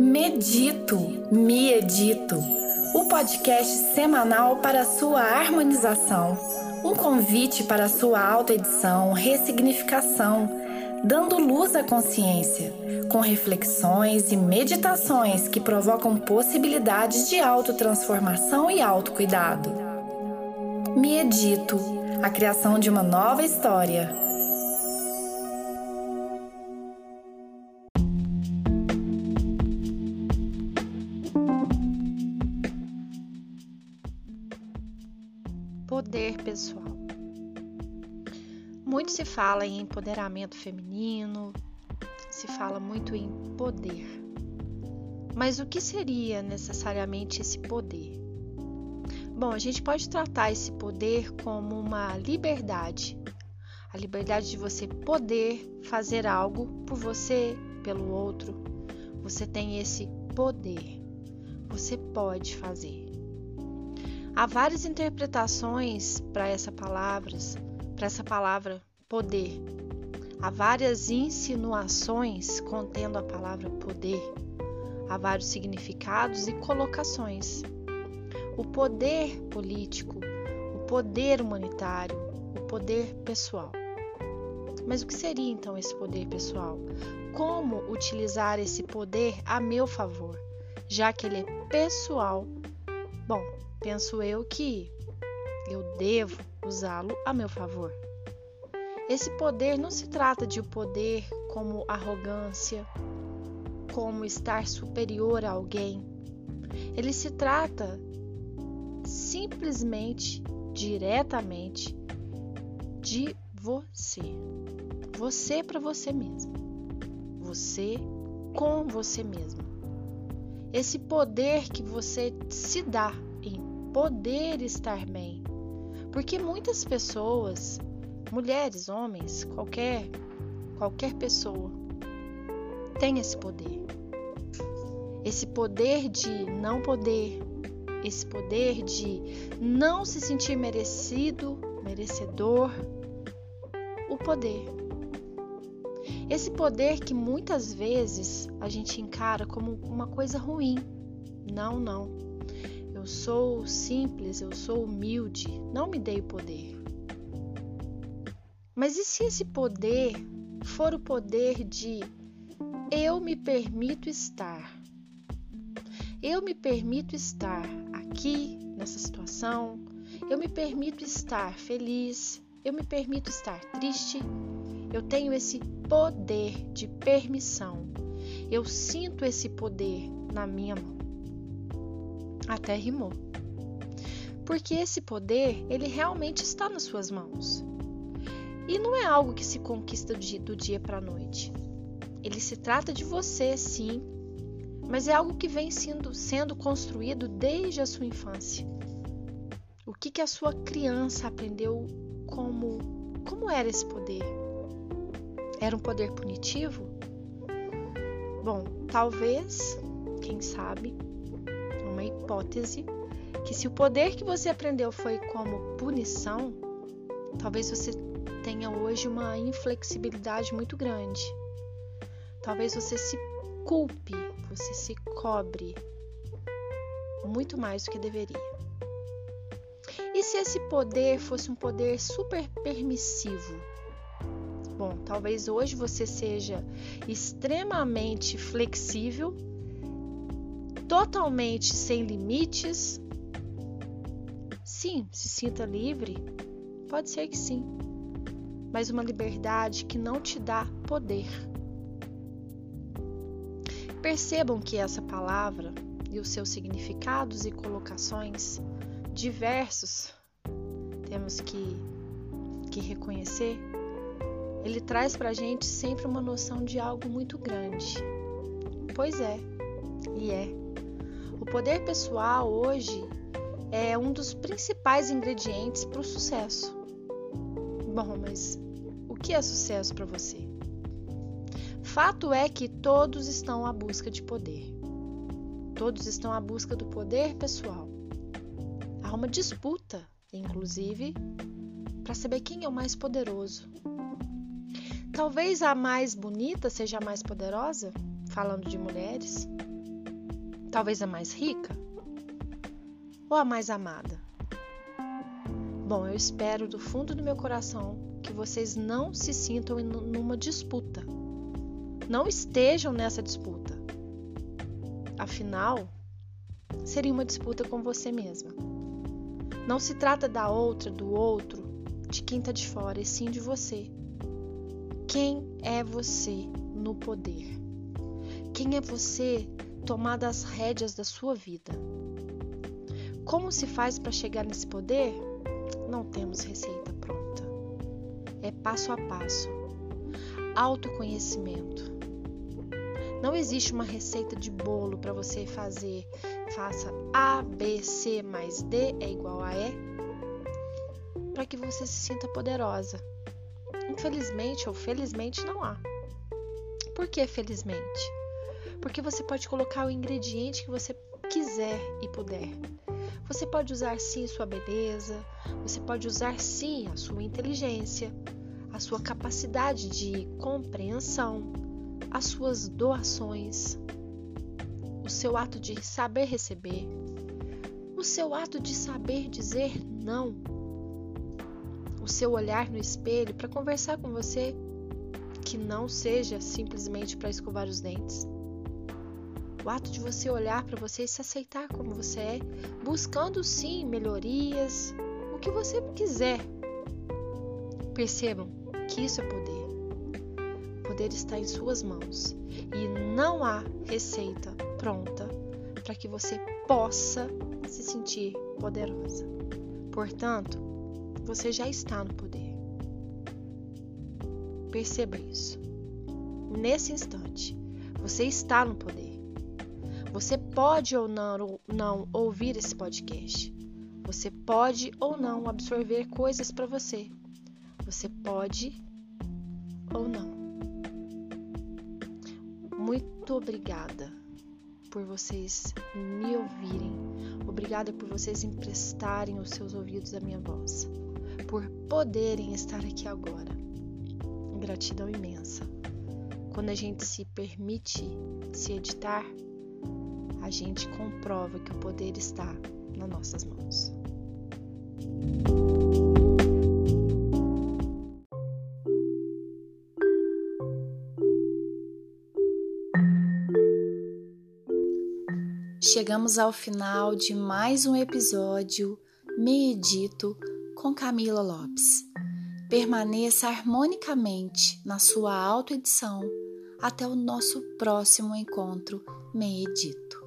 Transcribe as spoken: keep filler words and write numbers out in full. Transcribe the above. Medito, me edito, o podcast semanal para sua harmonização, um convite para sua autoedição, ressignificação, dando luz à consciência, com reflexões e meditações que provocam possibilidades de autotransformação e autocuidado. Me edito, a criação de uma nova história. Poder pessoal. Muito se fala em empoderamento feminino, se fala muito em poder. Mas o que seria necessariamente esse poder? Bom, a gente pode tratar esse poder como uma liberdade. A liberdade de você poder fazer algo por você, pelo outro. Você tem esse poder. Você pode fazer. Há várias interpretações para essa palavra, para essa palavra poder. Há várias insinuações contendo a palavra poder. Há vários significados e colocações. O poder político, o poder humanitário, o poder pessoal. Mas o que seria então esse poder pessoal? Como utilizar esse poder a meu favor, já que ele é pessoal? Bom, penso eu que eu devo usá-lo a meu favor. Esse poder não se trata de um poder como arrogância, como estar superior a alguém. Ele se trata simplesmente, diretamente, de você. Você para você mesmo. Você com você mesmo. Esse poder que você se dá em poder estar bem, porque muitas pessoas, mulheres, homens, qualquer, qualquer pessoa tem esse poder, esse poder de não poder, esse poder de não se sentir merecido, merecedor, o poder, esse poder que muitas vezes a gente encara como uma coisa ruim, não, não. Eu sou simples, eu sou humilde, não me dei o poder. Mas e se esse poder for o poder de eu me permito estar? Eu me permito estar aqui, nessa situação, eu me permito estar feliz, eu me permito estar triste, eu tenho esse poder de permissão, eu sinto esse poder na minha mão. Até rimou. Porque esse poder, ele realmente está nas suas mãos. E não é algo que se conquista do dia para a noite. Ele se trata de você, sim, mas é algo que vem sendo, sendo construído desde a sua infância. O que, que a sua criança aprendeu como, como era esse poder? Era um poder punitivo? Bom, talvez, quem sabe, uma hipótese que se o poder que você aprendeu foi como punição, talvez você tenha hoje uma inflexibilidade muito grande. Talvez você se culpe, você se cobre muito mais do que deveria. E se esse poder fosse um poder super permissivo? Bom, talvez hoje você seja extremamente flexível, totalmente sem limites? Sim, se sinta livre? Pode ser que sim, mas uma liberdade que não te dá poder. Percebam que essa palavra e os seus significados e colocações diversos, temos que, que reconhecer, ele traz pra gente sempre uma noção de algo muito grande. Pois é, e é. O poder pessoal hoje é um dos principais ingredientes para o sucesso. Bom, mas o que é sucesso para você? Fato é que todos estão à busca de poder. Todos estão à busca do poder pessoal. Há uma disputa, inclusive, para saber quem é o mais poderoso. Talvez a mais bonita seja a mais poderosa, falando de mulheres. Talvez a mais rica? Ou a mais amada? Bom, eu espero do fundo do meu coração que vocês não se sintam numa disputa. Não estejam nessa disputa. Afinal, seria uma disputa com você mesma. Não se trata da outra, do outro, de quem está de fora, e sim de você. Quem é você no poder? Quem é você tomada as rédeas da sua vida? Como se faz para chegar nesse poder? Não temos receita pronta. É passo a passo. Autoconhecimento. Não existe uma receita de bolo para você fazer. Faça A, B, C mais D é igual a E, para que você se sinta poderosa. Infelizmente ou felizmente não há. Por que felizmente? Porque você pode colocar o ingrediente que você quiser e puder. Você pode usar sim sua beleza, você pode usar sim a sua inteligência, a sua capacidade de compreensão, as suas doações, o seu ato de saber receber, o seu ato de saber dizer não, o seu olhar no espelho para conversar com você, que não seja simplesmente para escovar os dentes. O ato de você olhar para você e se aceitar como você é, buscando sim melhorias, o que você quiser. Percebam que isso é poder. Poder está em suas mãos e não há receita pronta para que você possa se sentir poderosa. Portanto, você já está no poder. Perceba isso. Nesse instante, você está no poder. Você pode ou não, ou não ouvir esse podcast. Você pode ou não absorver coisas para você. Você pode ou não. Muito obrigada por vocês me ouvirem. Obrigada por vocês emprestarem os seus ouvidos à minha voz. Por poderem estar aqui agora. Gratidão imensa. Quando a gente se permite se editar, a gente comprova que o poder está nas nossas mãos. Chegamos ao final de mais um episódio Medito com Camila Lopes. Permaneça harmonicamente na sua autoedição até o nosso próximo encontro Medito.